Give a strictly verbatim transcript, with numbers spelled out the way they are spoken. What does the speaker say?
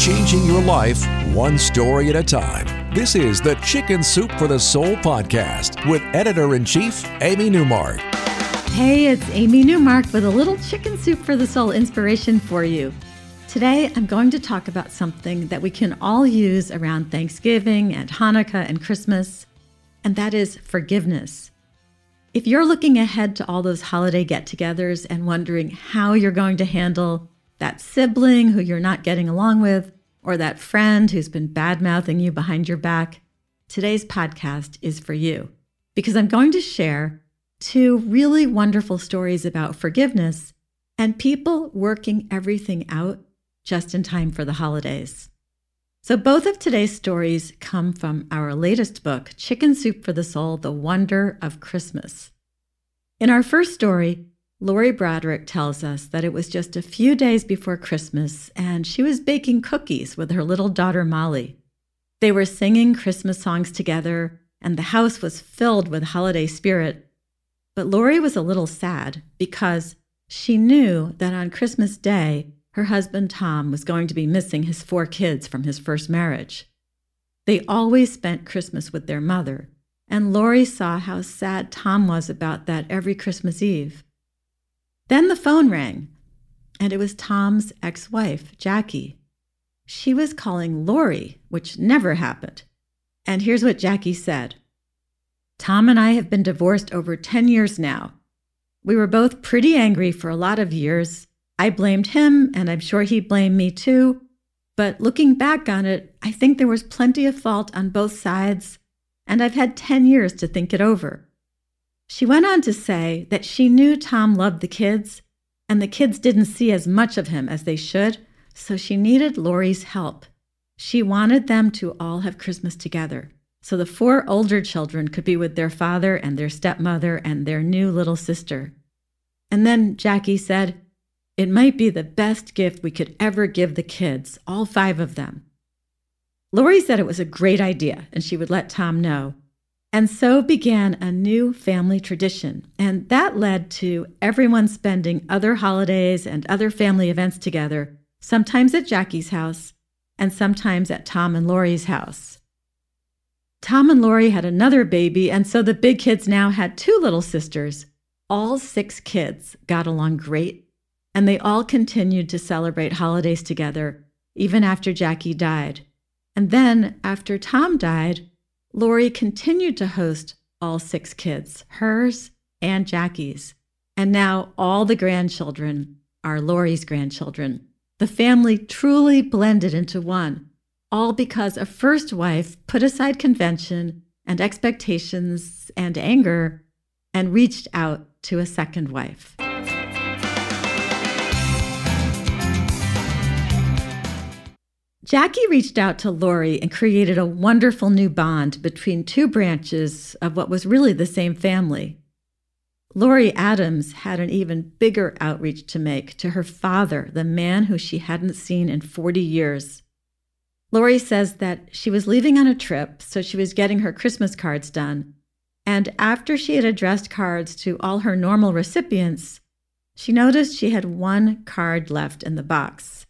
Changing your life one story at a time. This is the Chicken Soup for the Soul podcast with Editor-in-Chief Amy Newmark. Hey, it's Amy Newmark with a little Chicken Soup for the Soul inspiration for you. Today, I'm going to talk about something that we can all use around Thanksgiving and Hanukkah and Christmas, and that is forgiveness. If you're looking ahead to all those holiday get-togethers and wondering how you're going to handle that sibling who you're not getting along with, or that friend who's been bad-mouthing you behind your back, today's podcast is for you. Because I'm going to share two really wonderful stories about forgiveness and people working everything out just in time for the holidays. So both of today's stories come from our latest book, Chicken Soup for the Soul, The Wonder of Christmas. In our first story, Lori Broderick tells us that it was just a few days before Christmas, and she was baking cookies with her little daughter, Molly. They were singing Christmas songs together, and the house was filled with holiday spirit. But Lori was a little sad because she knew that on Christmas Day, her husband, Tom, was going to be missing his four kids from his first marriage. They always spent Christmas with their mother, and Lori saw how sad Tom was about that every Christmas Eve. Then the phone rang, and it was Tom's ex-wife, Jackie. She was calling Lori, which never happened. And here's what Jackie said. Tom and I have been divorced over ten years now. We were both pretty angry for a lot of years. I blamed him, and I'm sure he blamed me too. But looking back on it, I think there was plenty of fault on both sides, and I've had ten years to think it over. She went on to say that she knew Tom loved the kids, and the kids didn't see as much of him as they should, so she needed Lori's help. She wanted them to all have Christmas together, so the four older children could be with their father and their stepmother and their new little sister. And then Jackie said, "It might be the best gift we could ever give the kids, all five of them." Lori said it was a great idea, and she would let Tom know. And so began a new family tradition, and that led to everyone spending other holidays and other family events together, sometimes at Jackie's house and sometimes at Tom and Lori's house. Tom and Lori had another baby, and so the big kids now had two little sisters. All six kids got along great, and they all continued to celebrate holidays together, even after Jackie died. And then, after Tom died, Lori continued to host all six kids, hers and Jackie's. And now all the grandchildren are Lori's grandchildren. The family truly blended into one, all because a first wife put aside convention and expectations and anger and reached out to a second wife. Jackie reached out to Lori and created a wonderful new bond between two branches of what was really the same family. Lori Adams had an even bigger outreach to make to her father, the man who she hadn't seen in forty years. Lori says that she was leaving on a trip, so she was getting her Christmas cards done. And after she had addressed cards to all her normal recipients, she noticed she had one card left in the box.